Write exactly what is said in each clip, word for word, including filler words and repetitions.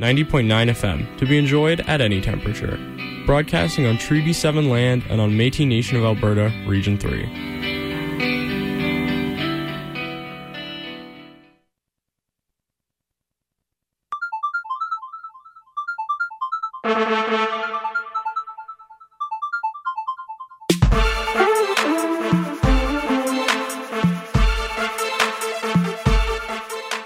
ninety point nine F M, to be enjoyed at any temperature. Broadcasting on Treaty seven land and on Métis Nation of Alberta, Region three.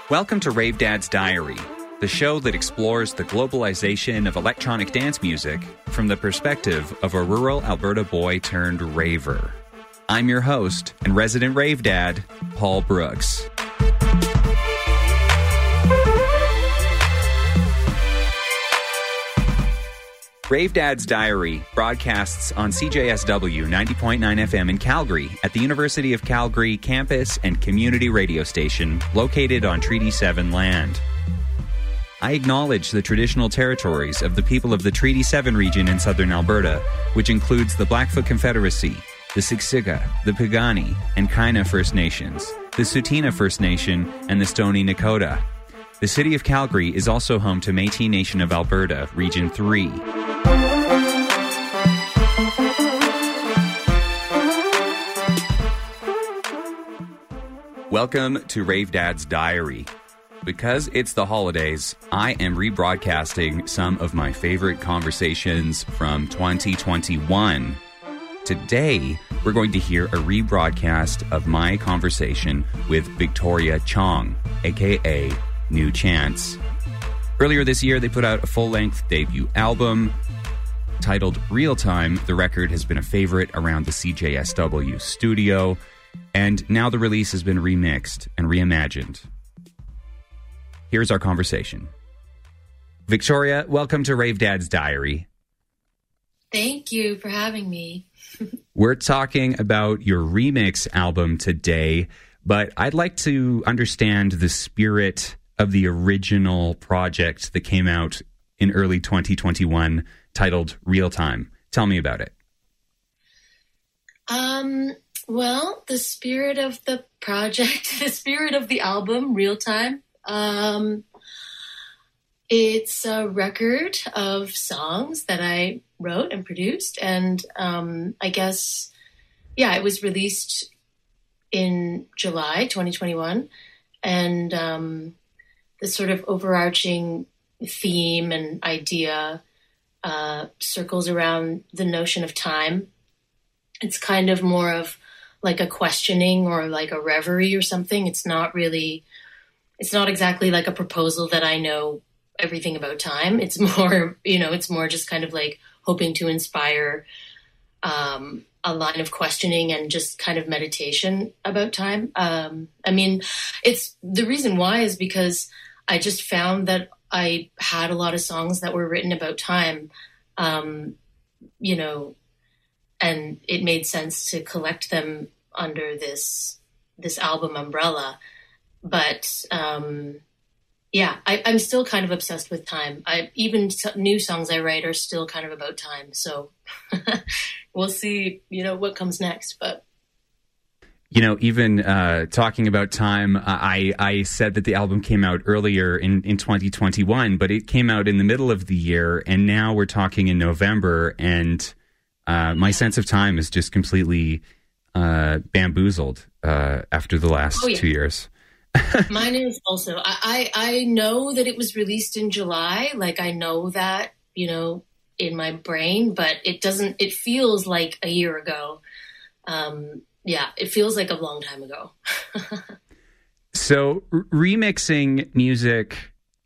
Welcome to Rave Dad's Diary, the show that explores the globalization of electronic dance music from the perspective of a rural Alberta boy turned raver. I'm your host and resident rave dad, Paul Brooks. Rave Dad's Diary broadcasts on C J S W ninety point nine F M in Calgary at the University of Calgary campus and community radio station located on Treaty seven land. I acknowledge the traditional territories of the people of the Treaty seven region in southern Alberta, which includes the Blackfoot Confederacy, the Siksika, the Piikani and Kainai First Nations, the Tsuut'ina First Nation, and the Stoney Nakoda. The city of Calgary is also home to Métis Nation of Alberta, Region three. Welcome to Rave Dad's Diary. Because it's the holidays, I am rebroadcasting some of my favorite conversations from twenty twenty-one. Today, we're going to hear a rebroadcast of my conversation with Victoria Chong, a k a. New Chance. Earlier this year, they put out a full-length debut album titled Real Time. The record has been a favorite around the C J S W studio, and now the release has been remixed and reimagined. Here's our conversation. Victoria, welcome to Rave Dad's Diary. Thank you for having me. We're talking about your remix album today, but I'd like to understand the spirit of the original project that came out in early twenty twenty-one titled Real Time. Tell me about it. Um, well, the spirit of the project, the spirit of the album, Real Time, um, it's a record of songs that I wrote and produced. And um, I guess, yeah, it was released in July twenty twenty-one. And um the sort of overarching theme and idea uh, circles around the notion of time. It's kind of more of like a questioning or like a reverie or something. It's not really, it's not exactly like a proposal that I know everything about time. It's more, you know, it's more just kind of like hoping to inspire um, a line of questioning and just kind of meditation about time. Um, I mean, it's the reason why is because I just found that I had a lot of songs that were written about time, um, you know, and it made sense to collect them under this this album umbrella. But um, yeah, I, I'm still kind of obsessed with time. I even new songs I write are still kind of about time. So we'll see, you know, what comes next, but. You know, even uh, talking about time, I, I said that the album came out earlier in, in twenty twenty-one, but it came out in the middle of the year, and now we're talking in November, and uh, my sense of time is just completely uh, bamboozled uh, after the last oh, yeah. two years. Mine is also. I, I, I know that it was released in July, like I know that, you know, in my brain, but it doesn't, it feels like a year ago. Um Yeah, it feels like a long time ago. So r- remixing music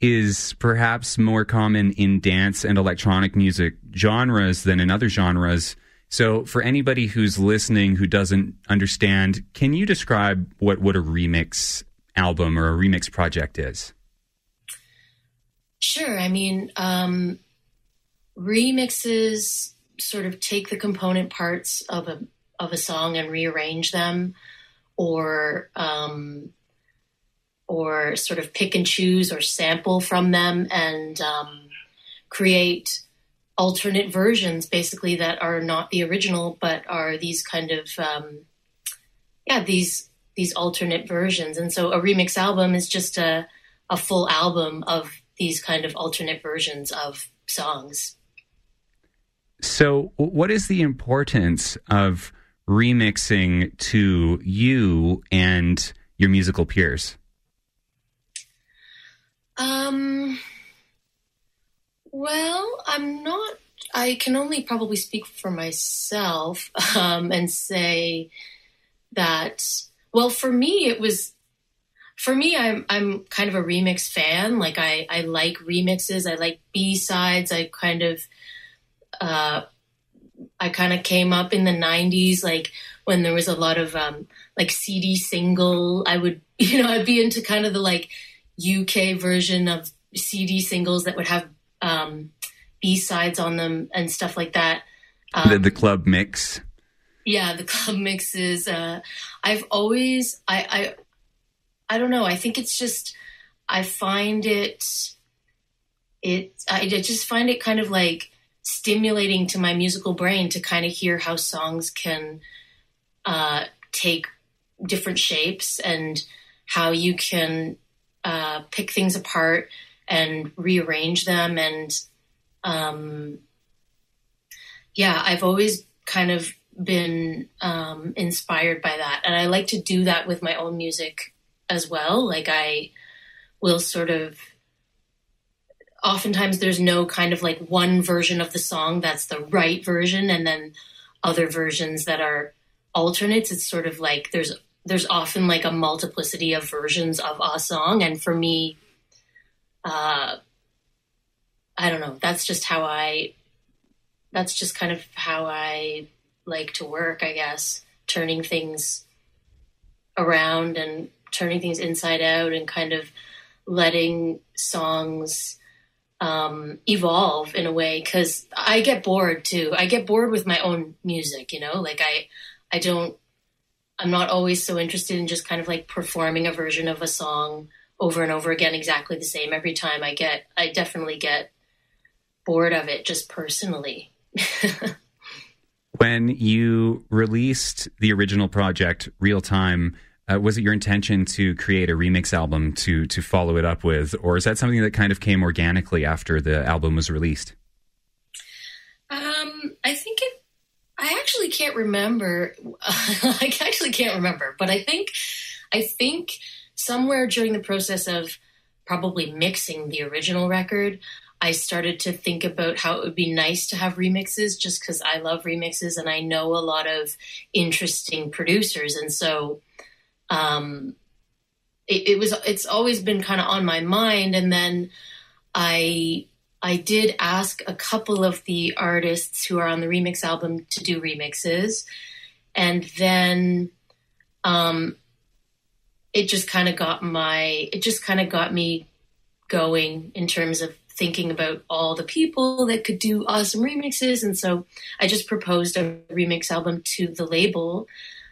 is perhaps more common in dance and electronic music genres than in other genres. So for anybody who's listening who doesn't understand, can you describe what, what a remix album or a remix project is? Sure. I mean, um, remixes sort of take the component parts of a of a song and rearrange them, or um, or sort of pick and choose or sample from them and um, create alternate versions, basically, that are not the original, but are these kind of, um, yeah, these these alternate versions. And so a remix album is just a, a full album of these kind of alternate versions of songs. So what is the importance of remixing to you and your musical peers? Um, well, I'm not, I can only probably speak for myself um, and say that, well, for me, it was, for me, I'm, I'm kind of a remix fan. Like I, I like remixes. I like B-sides. I kind of, uh, I kind of came up in the nineties, like when there was a lot of um, like C D single, I would, you know, I'd be into kind of the like U K version of C D singles that would have um, B-sides on them and stuff like that. Um, the, the club mix. Yeah, the club mixes. Uh, I've always, I, I, I don't know. I think it's just, I find it, it, I just find it kind of like stimulating to my musical brain to kind of hear how songs can uh, take different shapes and how you can uh, pick things apart and rearrange them. And um, yeah, I've always kind of been um, inspired by that. And I like to do that with my own music as well. Like I will sort of, oftentimes there's no kind of like one version of the song that's the right version, and then other versions that are alternates. It's sort of like there's there's often like a multiplicity of versions of a song. And for me, uh, I don't know. That's just how I. That's just kind of how I like to work, I guess, turning things around and turning things inside out, and kind of letting songs um, evolve in a way. 'Cause I get bored too. I get bored with my own music, you know, like I, I don't, I'm not always so interested in just kind of like performing a version of a song over and over again, exactly the same every time. I get, I definitely get bored of it just personally. When you released the original project, Real Time, Uh, was it your intention to create a remix album to to follow it up with, or is that something that kind of came organically after the album was released? Um, I think it, I actually can't remember. I actually can't remember, but I think, I think somewhere during the process of probably mixing the original record, I started to think about how it would be nice to have remixes, just because I love remixes and I know a lot of interesting producers. And so Um, it, it was, it's always been kind of on my mind. And then I, I did ask a couple of the artists who are on the remix album to do remixes. And then, um, it just kind of got my, it just kind of got me going in terms of thinking about all the people that could do awesome remixes. And so I just proposed a remix album to the label,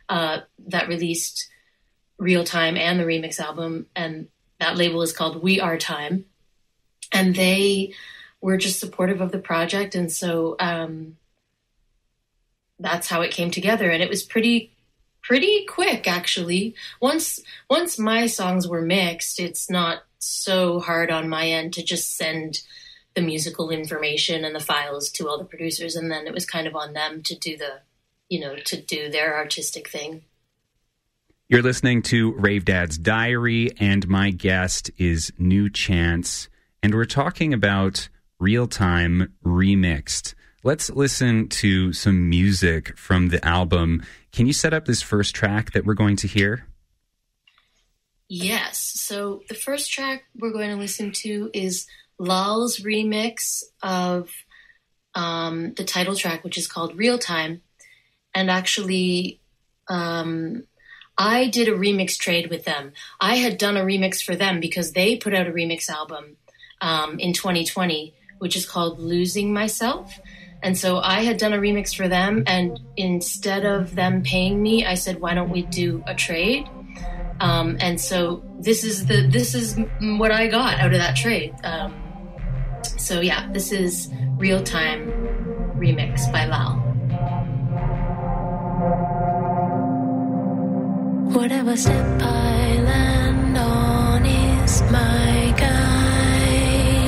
uh, that released Real Time and the remix album, and that label is called We Are Time, and they were just supportive of the project, and so um that's how it came together. And it was pretty pretty quick, actually. Once once my songs were mixed, it's not so hard on my end to just send the musical information and the files to all the producers, and then it was kind of on them to do the you know to do their artistic thing. You're listening to Rave Dad's Diary, and my guest is New Chance, and we're talking about Real Time Remixed. Let's listen to some music from the album. Can you set up this first track that we're going to hear? Yes. So the first track we're going to listen to is L A L's remix of um, the title track, which is called Real Time. And actually, um, I did a remix trade with them. I had done a remix for them because they put out a remix album um, in twenty twenty, which is called Losing Myself. And so I had done a remix for them, and instead of them paying me, I said, why don't we do a trade? Um, and so this is the this is what I got out of that trade. Um, so yeah, this is Real Time Remix by L A L. Whatever step I land on is my guide.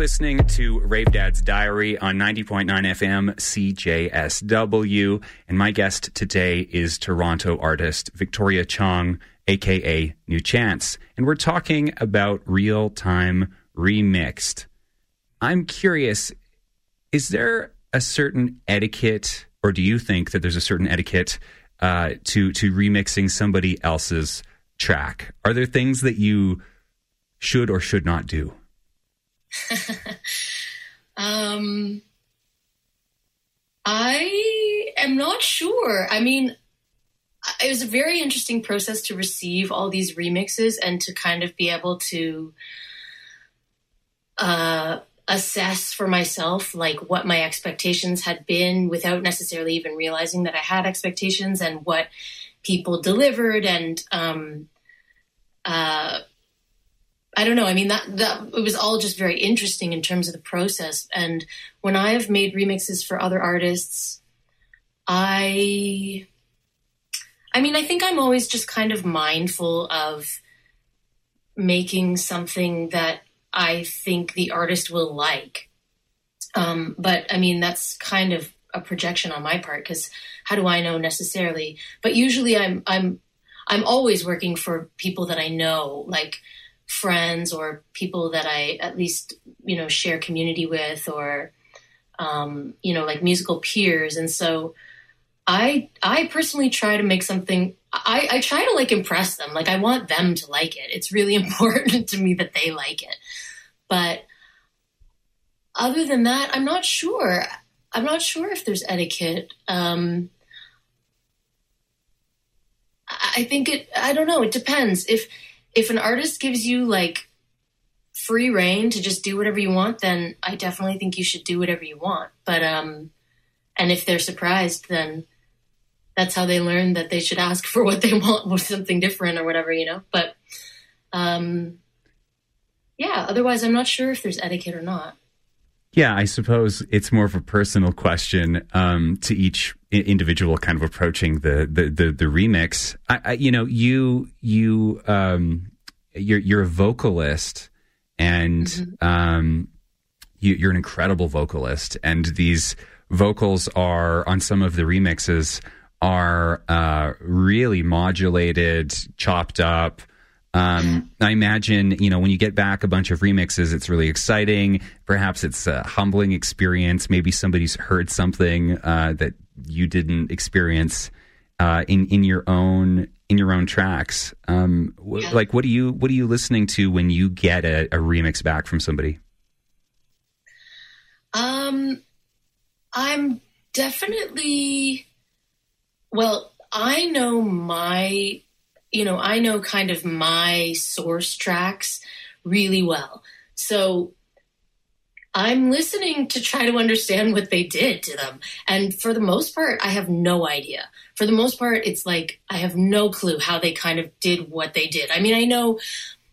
Listening to Rave Dad's Diary on ninety point nine F M C J S W, and my guest today is Toronto artist Victoria Chong, aka New Chance, and we're talking about Real Time Remixed. I'm curious, is there a certain etiquette, or do you think that there's a certain etiquette uh, to to remixing somebody else's track? Are there things that you should or should not do? um, I am not sure. I mean, it was a very interesting process to receive all these remixes and to kind of be able to uh, assess for myself, like, what my expectations had been without necessarily even realizing that I had expectations, and what people delivered. And um, uh, I don't know. I mean, that, that it was all just very interesting in terms of the process. And when I have made remixes for other artists, I... I mean, I think I'm always just kind of mindful of making something that I think the artist will like. Um, but I mean, that's kind of a projection on my part, because how do I know necessarily? But usually I'm, I'm, I'm always working for people that I know, like friends or people that I at least, you know, share community with, or, um, you know, like musical peers. And so, I I personally try to make something, I, I try to like impress them. Like, I want them to like it. It's really important to me that they like it. But other than that, I'm not sure. I'm not sure if there's etiquette. Um, I think it, I don't know. It depends. If, if an artist gives you like free rein to just do whatever you want, then I definitely think you should do whatever you want. But, um, and if they're surprised, then that's how they learn that they should ask for what they want, or something different or whatever, you know. But um, yeah, otherwise I'm not sure if there's etiquette or not. Yeah, I suppose it's more of a personal question um, to each individual kind of approaching the the the, the remix. I, I, you know, you you um, you're you're a vocalist, and mm-hmm. um, you, you're an incredible vocalist, and these vocals are, on some of the remixes, are uh, really modulated, chopped up. Um, I imagine, you know, when you get back a bunch of remixes, it's really exciting. Perhaps it's a humbling experience. Maybe somebody's heard something uh, that you didn't experience uh, in in your own in your own tracks. Um, w- yeah. Like, what do you what are you listening to when you get a, a remix back from somebody? Um. I'm definitely, well, I know my, you know, I know kind of my source tracks really well. So I'm listening to try to understand what they did to them. And for the most part, I have no idea. For the most part, it's like, I have no clue how they kind of did what they did. I mean, I know,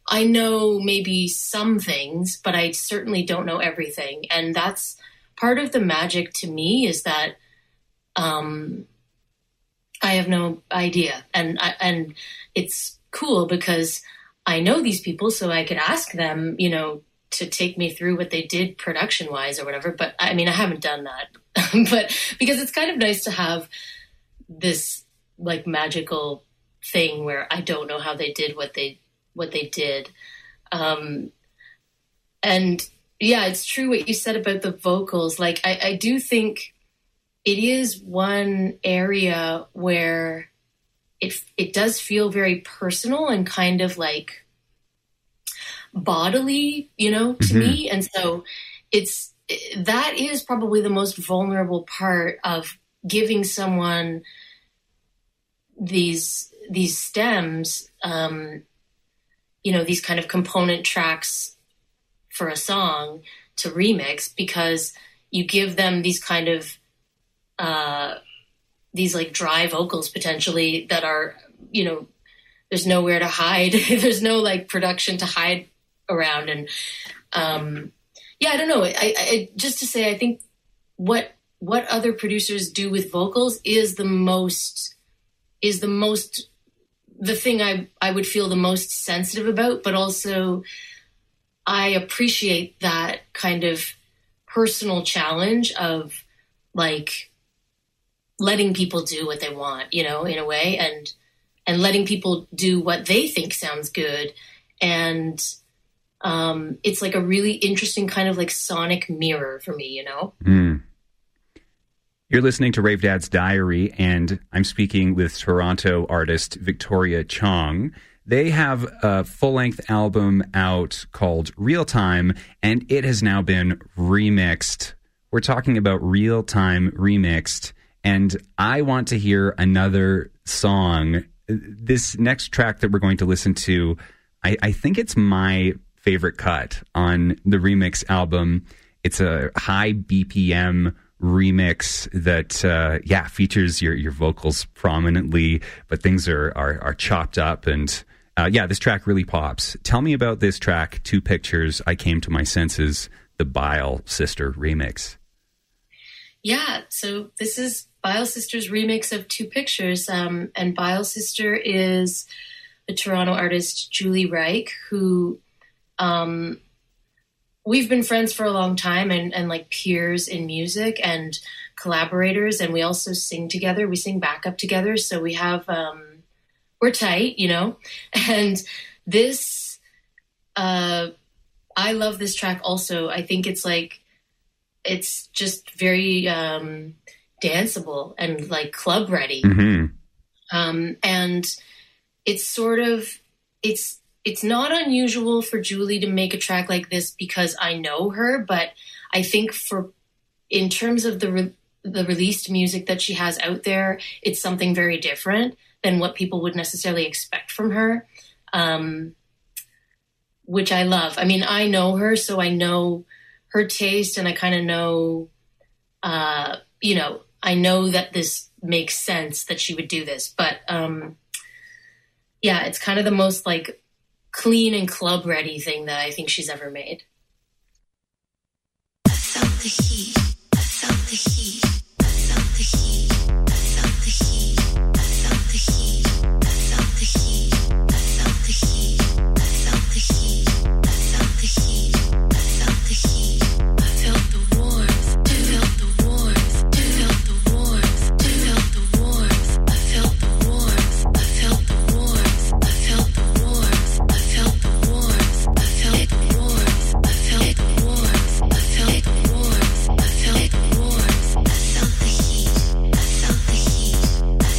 I know maybe some things, but I certainly don't know everything. And that's part of the magic to me, is that um, I have no idea, and I, and it's cool because I know these people, so I could ask them, you know, to take me through what they did production wise or whatever. But I mean, I haven't done that, but because it's kind of nice to have this like magical thing where I don't know how they did what they what they did, um, and. Yeah, it's true what you said about the vocals. Like, I, I do think it is one area where it it does feel very personal and kind of like bodily, you know, to mm-hmm. me. And so it's that is probably the most vulnerable part of giving someone these these stems, um, you know, these kind of component tracks for a song to remix, because you give them these kind of, uh, these like dry vocals potentially that are, you know, there's nowhere to hide. There's no like production to hide around. And, um, yeah, I don't know. I, I, just to say, I think what, what other producers do with vocals is the most, is the most, the thing I, I would feel the most sensitive about, but also, I appreciate that kind of personal challenge of like letting people do what they want, you know, in a way, and, and letting people do what they think sounds good. And, um, it's like a really interesting kind of like sonic mirror for me, you know? Mm. You're listening to Rave Dad's Diary, and I'm speaking with Toronto artist Victoria Chong. They have a full-length album out called Real Time, and it has now been remixed. We're talking about Real Time remixed, and I want to hear another song. This next track that we're going to listen to, I, I think it's my favorite cut on the remix album. It's a high B P M remix that, uh, yeah, features your, your vocals prominently, but things are, are, are chopped up. And uh, yeah, this track really pops. Tell me about this track, Two Pictures, I Came to My Senses, the Bile Sister remix. Yeah, so this is Bile Sister's remix of Two Pictures. Um, and Bile Sister is the Toronto artist Julie Reich, who... Um, we've been friends for a long time and, and like peers in music and collaborators. And we also sing together. We sing backup together. So we have, um, we're tight, you know, and this, uh, I love this track also. I think it's like, it's just very, um, danceable and like club ready. Mm-hmm. Um, and it's sort of, it's, It's not unusual for Julie to make a track like this because I know her, but I think for in terms of the re- the released music that she has out there, it's something very different than what people would necessarily expect from her, um, which I love. I mean, I know her, so I know her taste, and I kind of know, uh, you know, I know that this makes sense that she would do this. But um, yeah, it's kind of the most like clean and club ready thing that I think she's ever made. I felt the heat. I felt the heat. I felt the heat. I felt the heat. I felt the heat. I felt the heat. I felt the heat. I felt the heat. I felt the heat. I felt the heat. I felt the warmth. I felt the warmth. I felt the warmth. I felt the warmth. I felt the warmth. I felt the warmth. I felt the I felt the heat. I felt the heat. I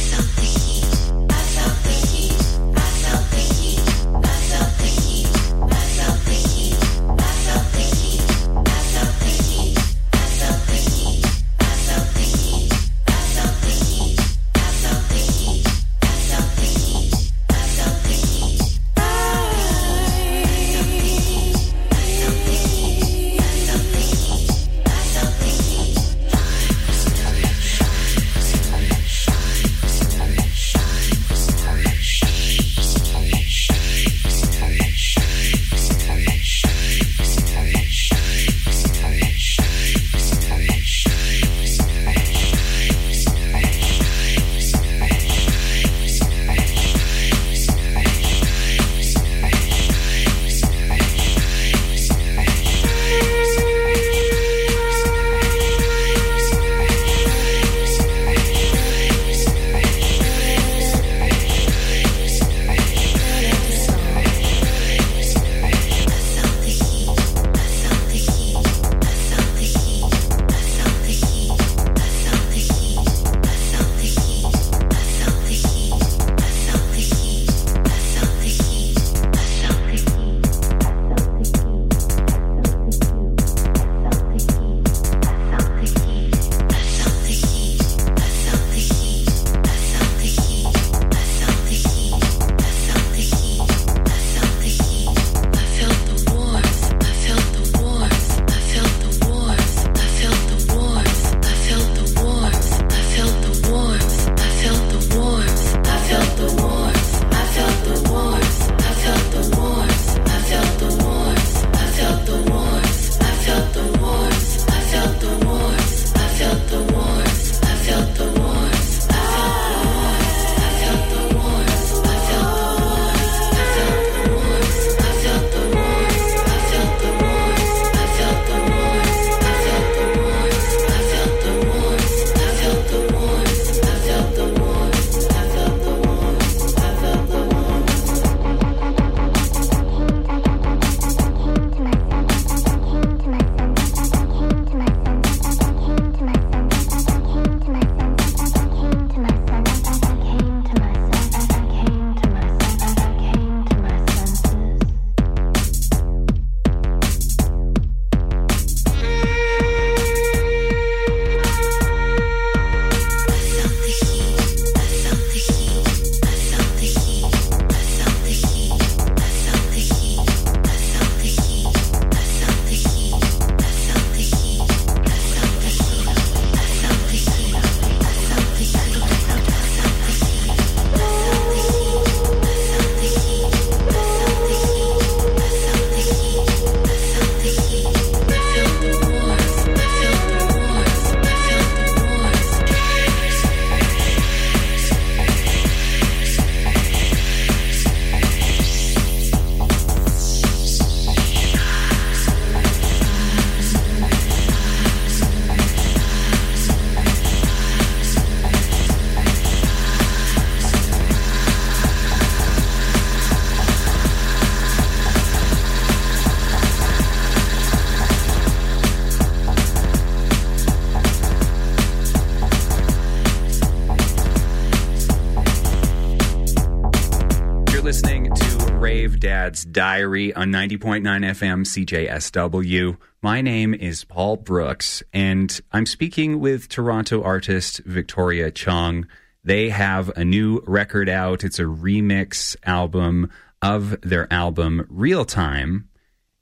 of Dad's Diary on ninety point nine F M C J S W. My name is Paul Brooks, and I'm speaking with Toronto artist Victoria Chong. They have a new record out. It's a remix album of their album Real Time,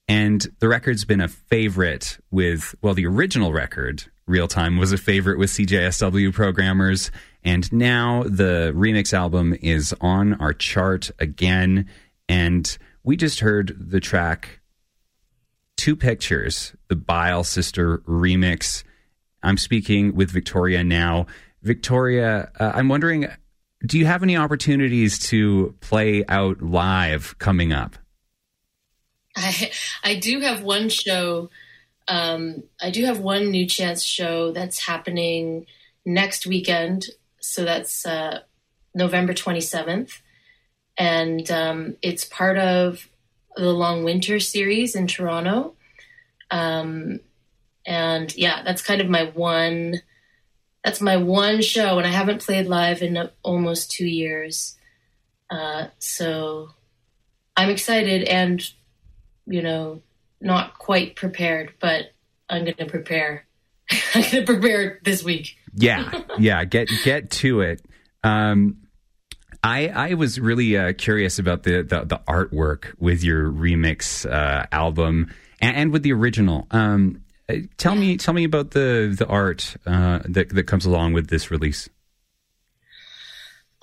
and the record's been a favorite with, well, the original record, Real Time, was a favorite with C J S W programmers, and now the remix album is on our chart again, and we just heard the track Two Pictures, the Bile Sister remix. I'm speaking with Victoria now. Victoria, uh, I'm wondering, do you have any opportunities to play out live coming up? I I do have one show. Um, I do have one New Chance show that's happening next weekend. So that's uh, November twenty-seventh. And um, it's part of the Long Winter series in Toronto. Um, and yeah, that's kind of my one... That's my one show, and I haven't played live in almost two years. Uh, so I'm excited and, you know, not quite prepared, but I'm going to prepare. I'm going to prepare this week. Yeah, yeah, get get to it. Um, I I was really uh, curious about the, the, the artwork with your remix uh, album and, and with the original. Um Tell me, tell me about the the art uh, that that comes along with this release.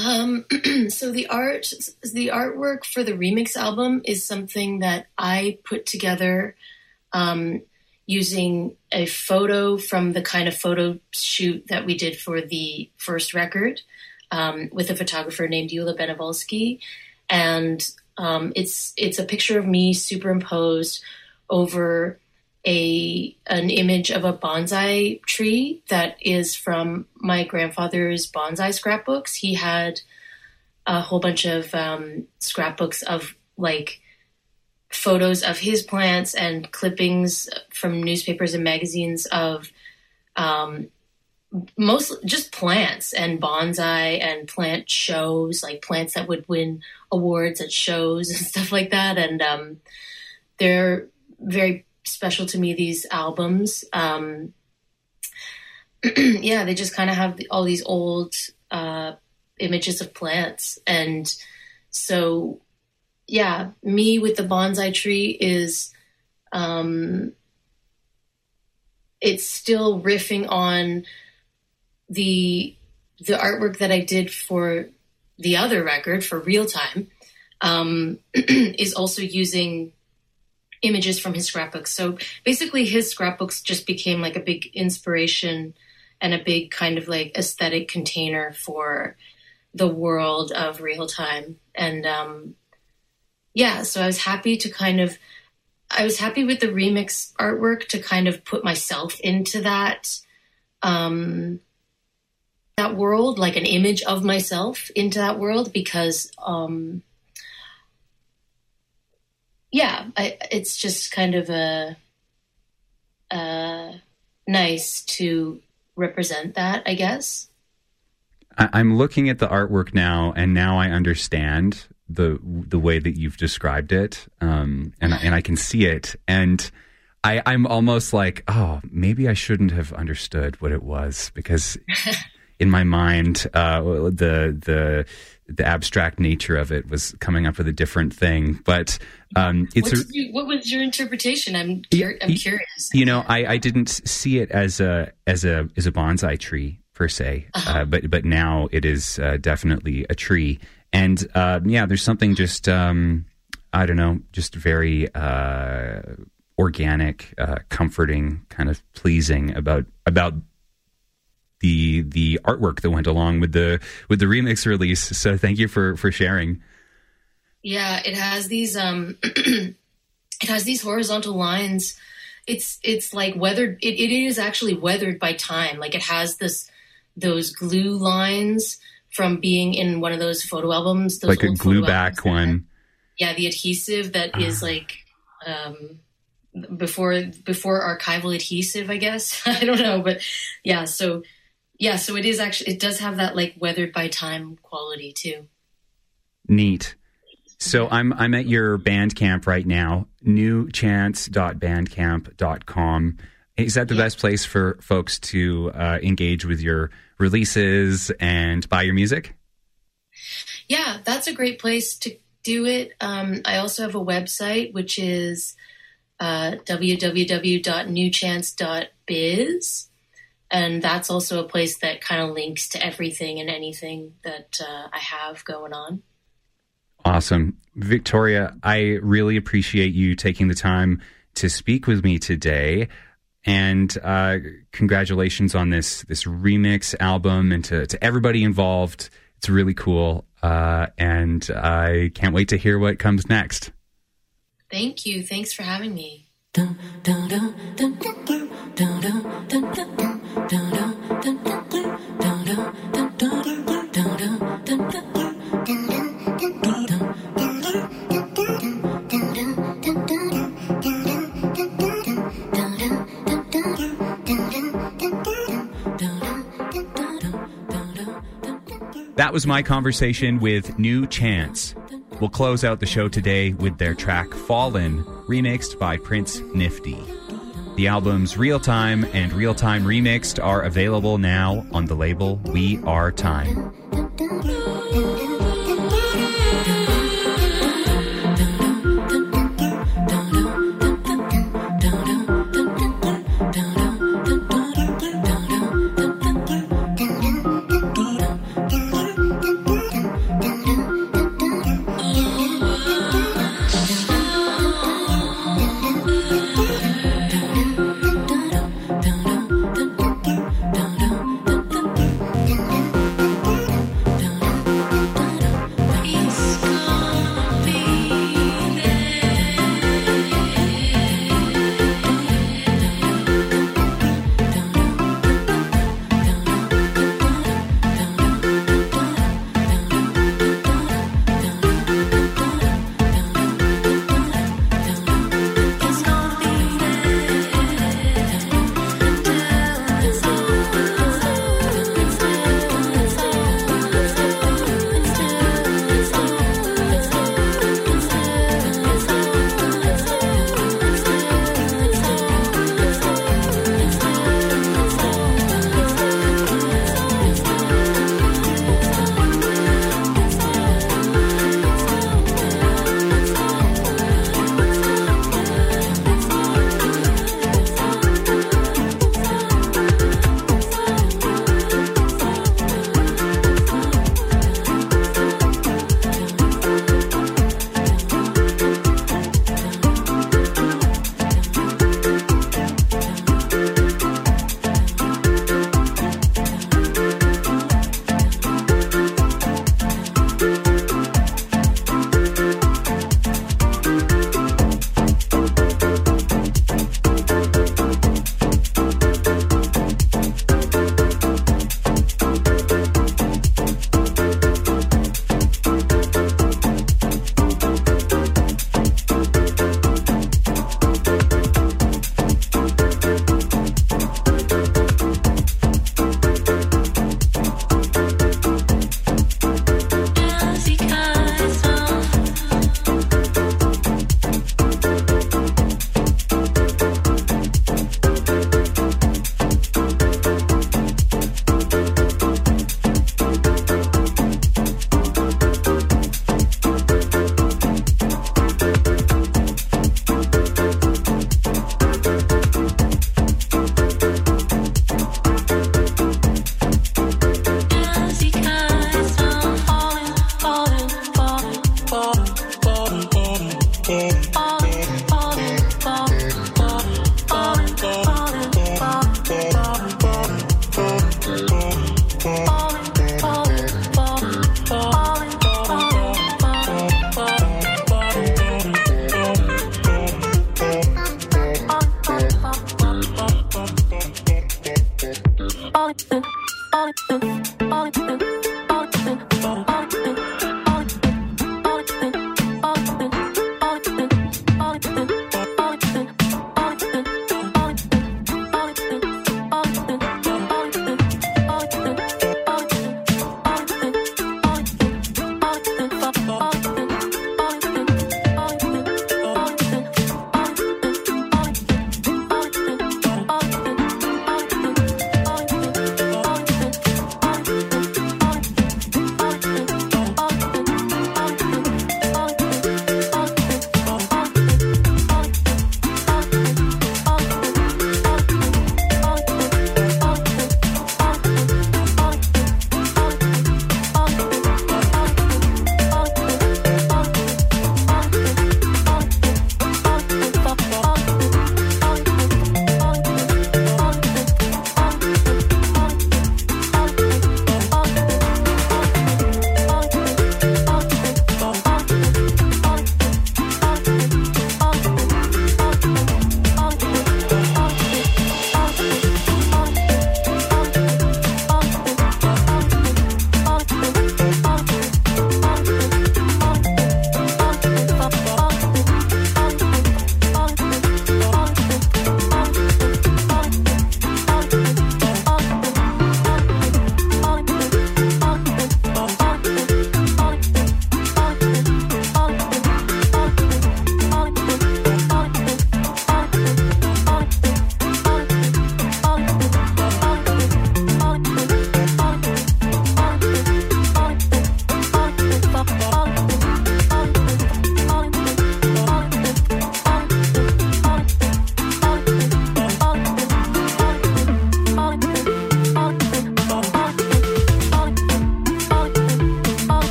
Um, so the art, the artwork for the remix album is something that I put together um, using a photo from the kind of photo shoot that we did for the first record um, with a photographer named Yula Benavolsky, and um, it's it's a picture of me superimposed over A, an image of a bonsai tree that is from my grandfather's bonsai scrapbooks. He had a whole bunch of um, scrapbooks of like photos of his plants and clippings from newspapers and magazines of um, mostly just plants and bonsai and plant shows, like plants that would win awards at shows and stuff like that. And um, they're very special to me, these albums. Um, yeah, they just kind of have all these old uh, images of plants. And so, yeah, me with the bonsai tree is, um, it's still riffing on the the artwork that I did for the other record, for Real Time, um, is also using images from his scrapbooks. So basically his scrapbooks just became like a big inspiration and a big kind of like aesthetic container for the world of Real Time. And um, yeah, so I was happy to kind of, I was happy with the remix artwork to kind of put myself into that, um, that world, like an image of myself into that world, because um, Yeah, I, it's just kind of a, a nice to represent that, I guess. I, I'm looking at the artwork now, and now I understand the the way that you've described it, um, and and I can see it. And I, I'm almost like, oh, maybe I shouldn't have understood what it was, because in my mind, uh, the the. the abstract nature of it was coming up with a different thing. But um, it's what, a, you, what was your interpretation? I'm cur- I'm curious. You know, I, I didn't see it as a as a as a bonsai tree per se, uh-huh. uh, but but now it is uh, definitely a tree. And uh, yeah, there's something just um, I don't know, just very uh, organic, uh, comforting, kind of pleasing about about. the the artwork that went along with the with the remix release. So thank you for for sharing. Yeah, it has these um it has these horizontal lines. It's it's like weathered it, it is actually weathered by time. Like it has this those glue lines from being in one of those photo albums, those like a glue back one. That, yeah, the adhesive that uh. is like um before before archival adhesive, I guess. I don't know, but yeah, so Yeah, so it is actually, it does have that like weathered by time quality too. Neat. So I'm I'm at your Bandcamp right now, new chance dot bandcamp dot com. Is that the yeah. best place for folks to uh, engage with your releases and buy your music? Yeah, that's a great place to do it. Um, I also have a website, which is uh, w w w dot new chance dot biz. And that's also a place that kind of links to everything and anything that uh, I have going on. Awesome. Victoria, I really appreciate you taking the time to speak with me today. And uh, congratulations on this this remix album, and to, to everybody involved. It's really cool. Uh, and I can't wait to hear what comes next. Thank you. Thanks for having me. That was my conversation with New Chance. We'll close out the show today with their track Fallen, remixed by Prince Nifty. The albums Real Time and Real Time Remixed are available now on the label We Are Time. All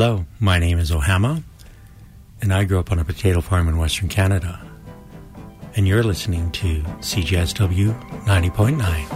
Hello, my name is Ohama, and I grew up on a potato farm in Western Canada. And you're listening to C J S W ninety point nine.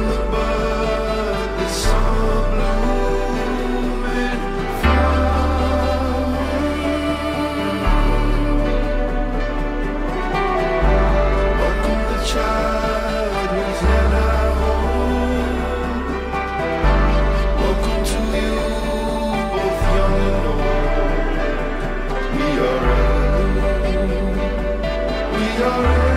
Thank you.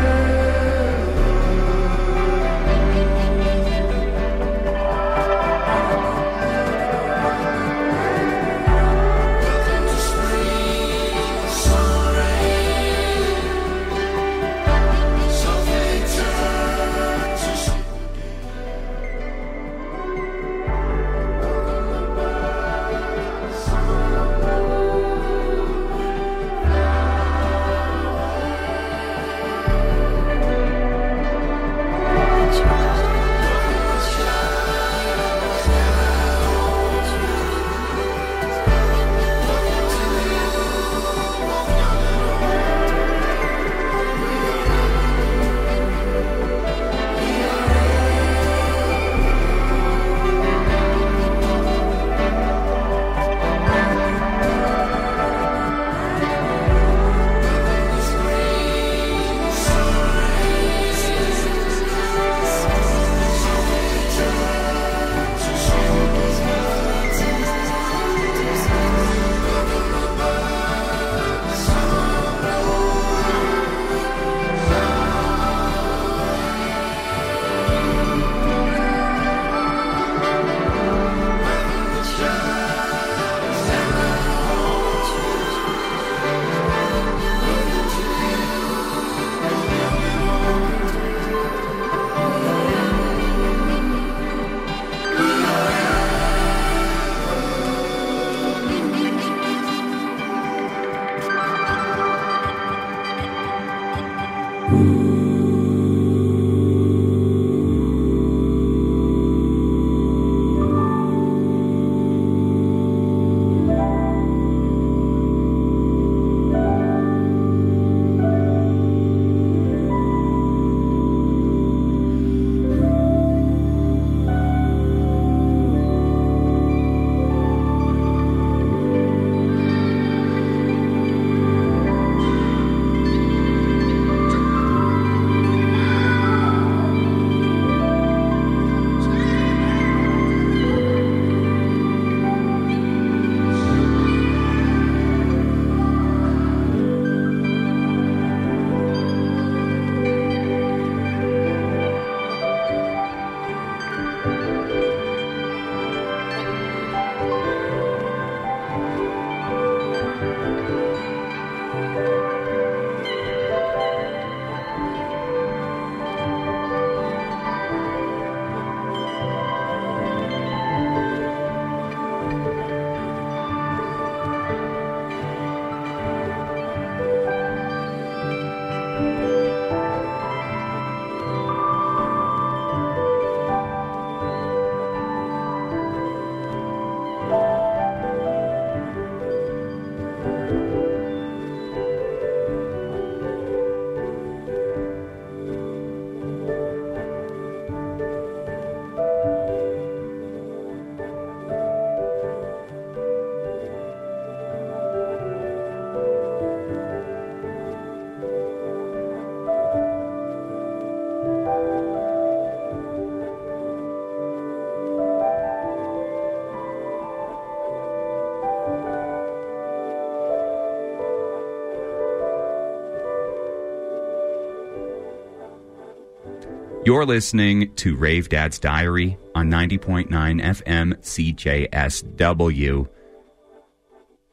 You're listening to Rave Dad's Diary on ninety point nine F M C J S W.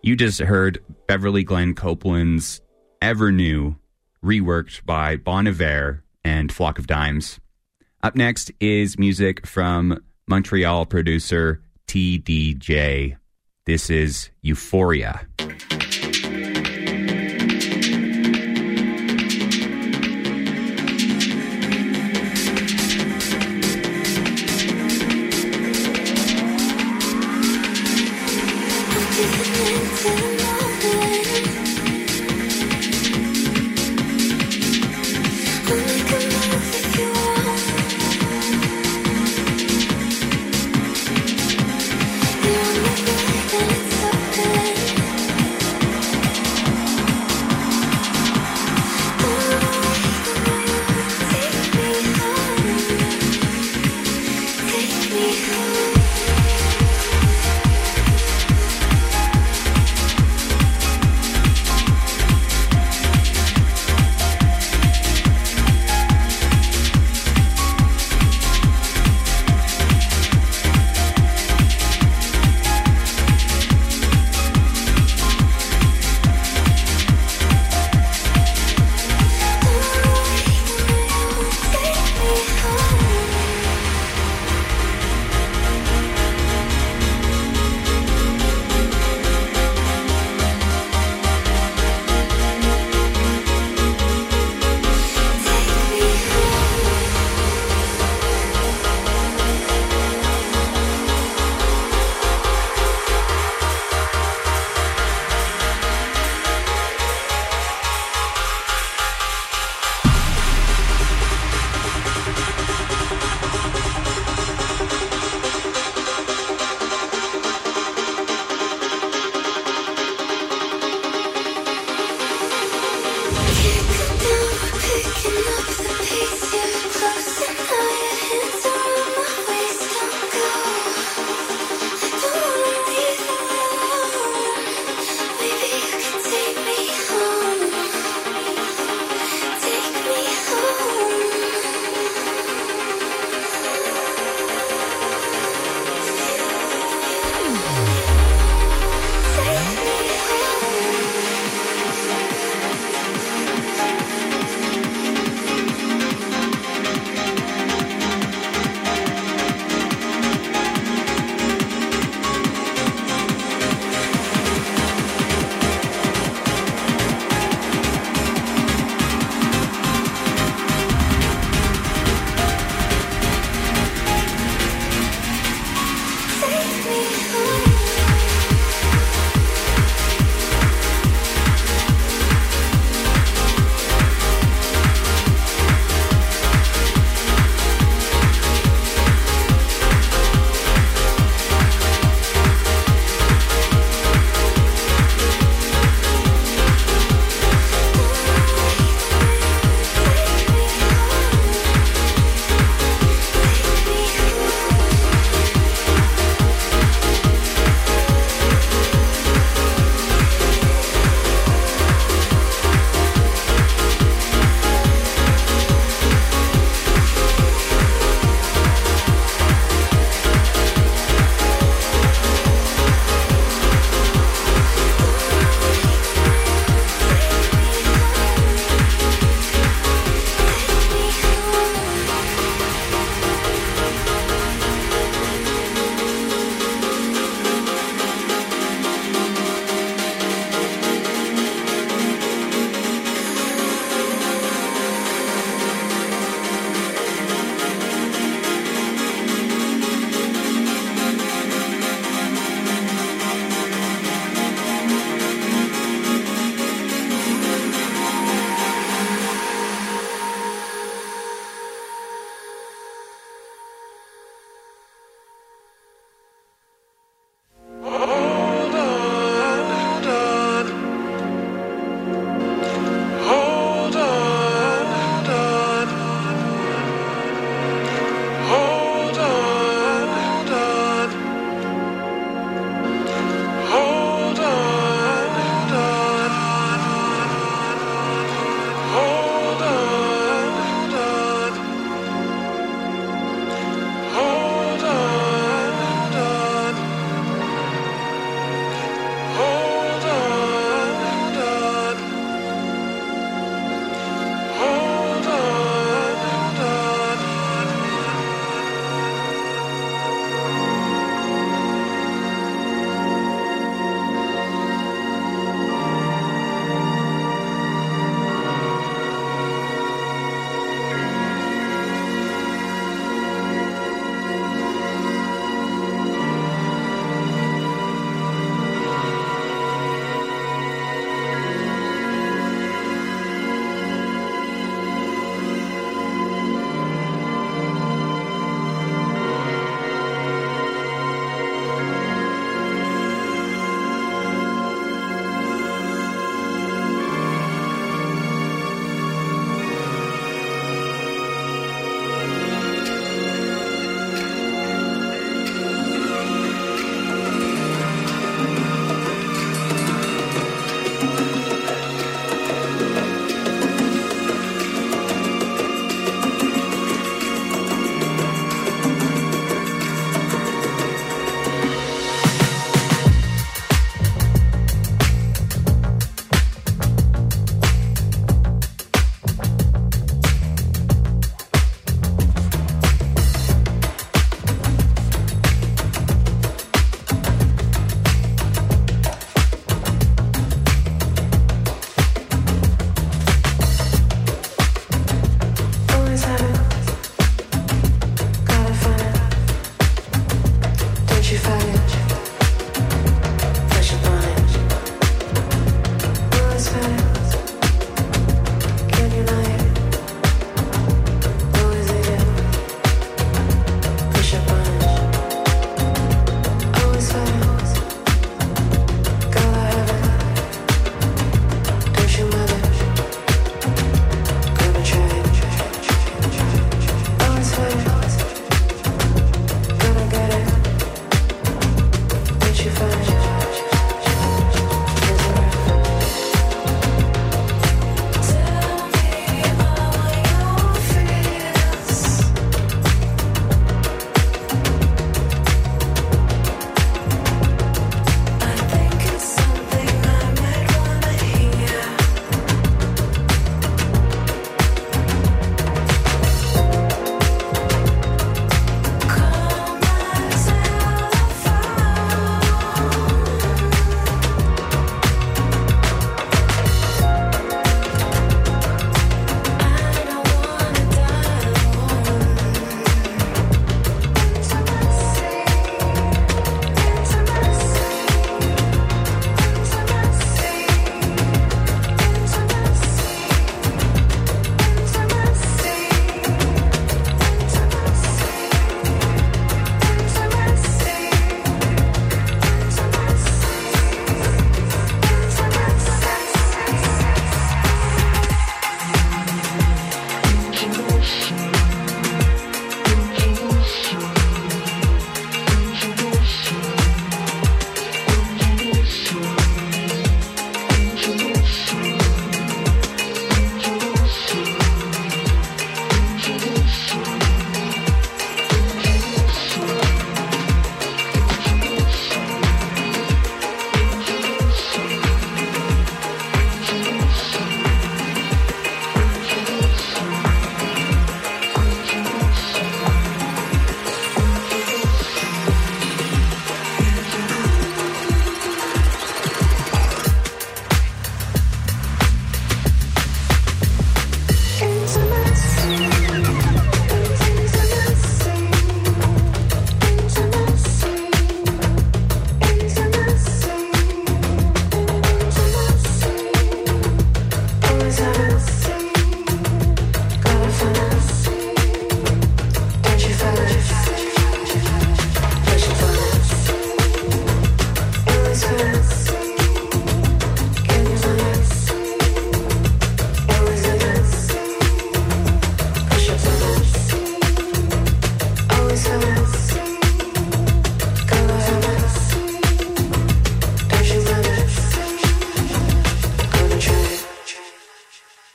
You just heard Beverly Glenn Copeland's Ever New, reworked by Bon Iver and Flock of Dimes. Up next is music from Montreal producer T D J. This is Euphoria.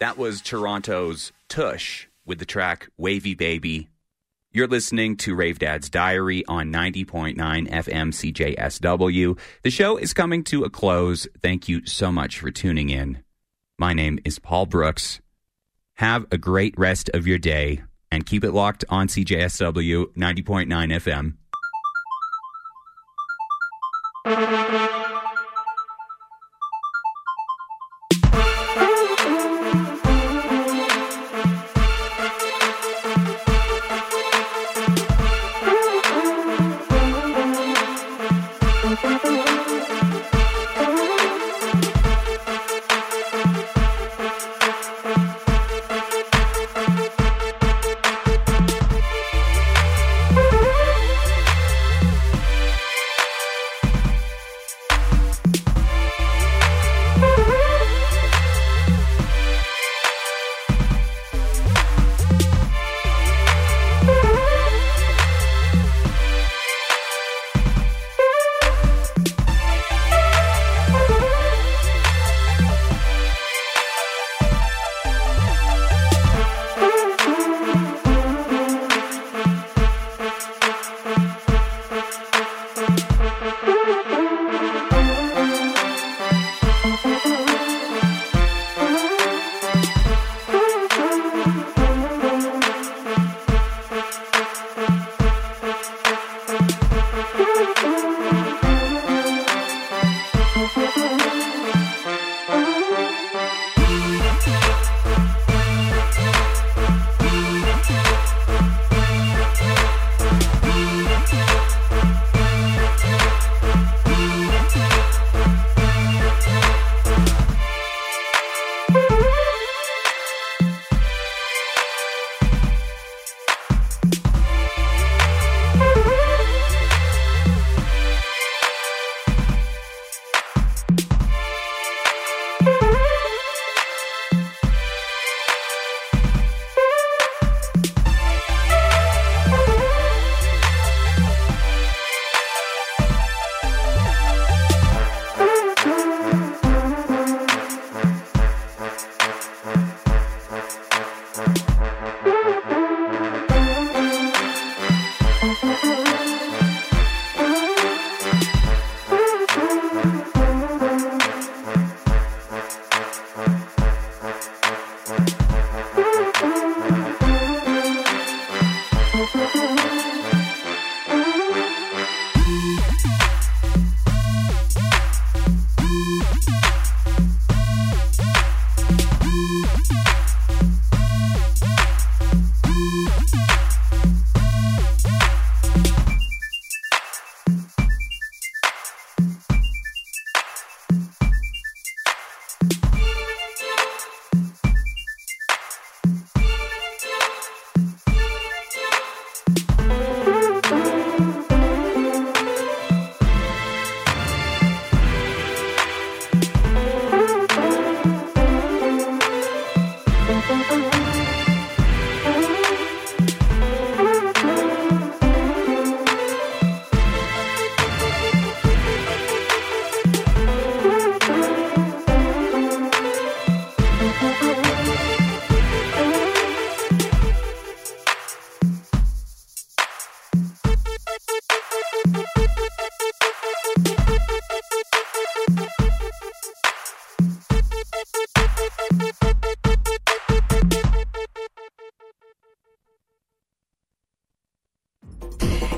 That was Toronto's Tush with the track Wavy Baby. You're listening to Rave Dad's Diary on ninety point nine F M C J S W. The show is coming to a close. Thank you so much for tuning in. My name is Paul Brooks. Have a great rest of your day and keep it locked on C J S W ninety point nine F M.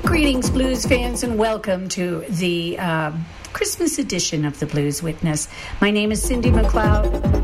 Greetings, blues fans, and welcome to the um, Christmas edition of the Blues Witness. My name is Cindy McLeod.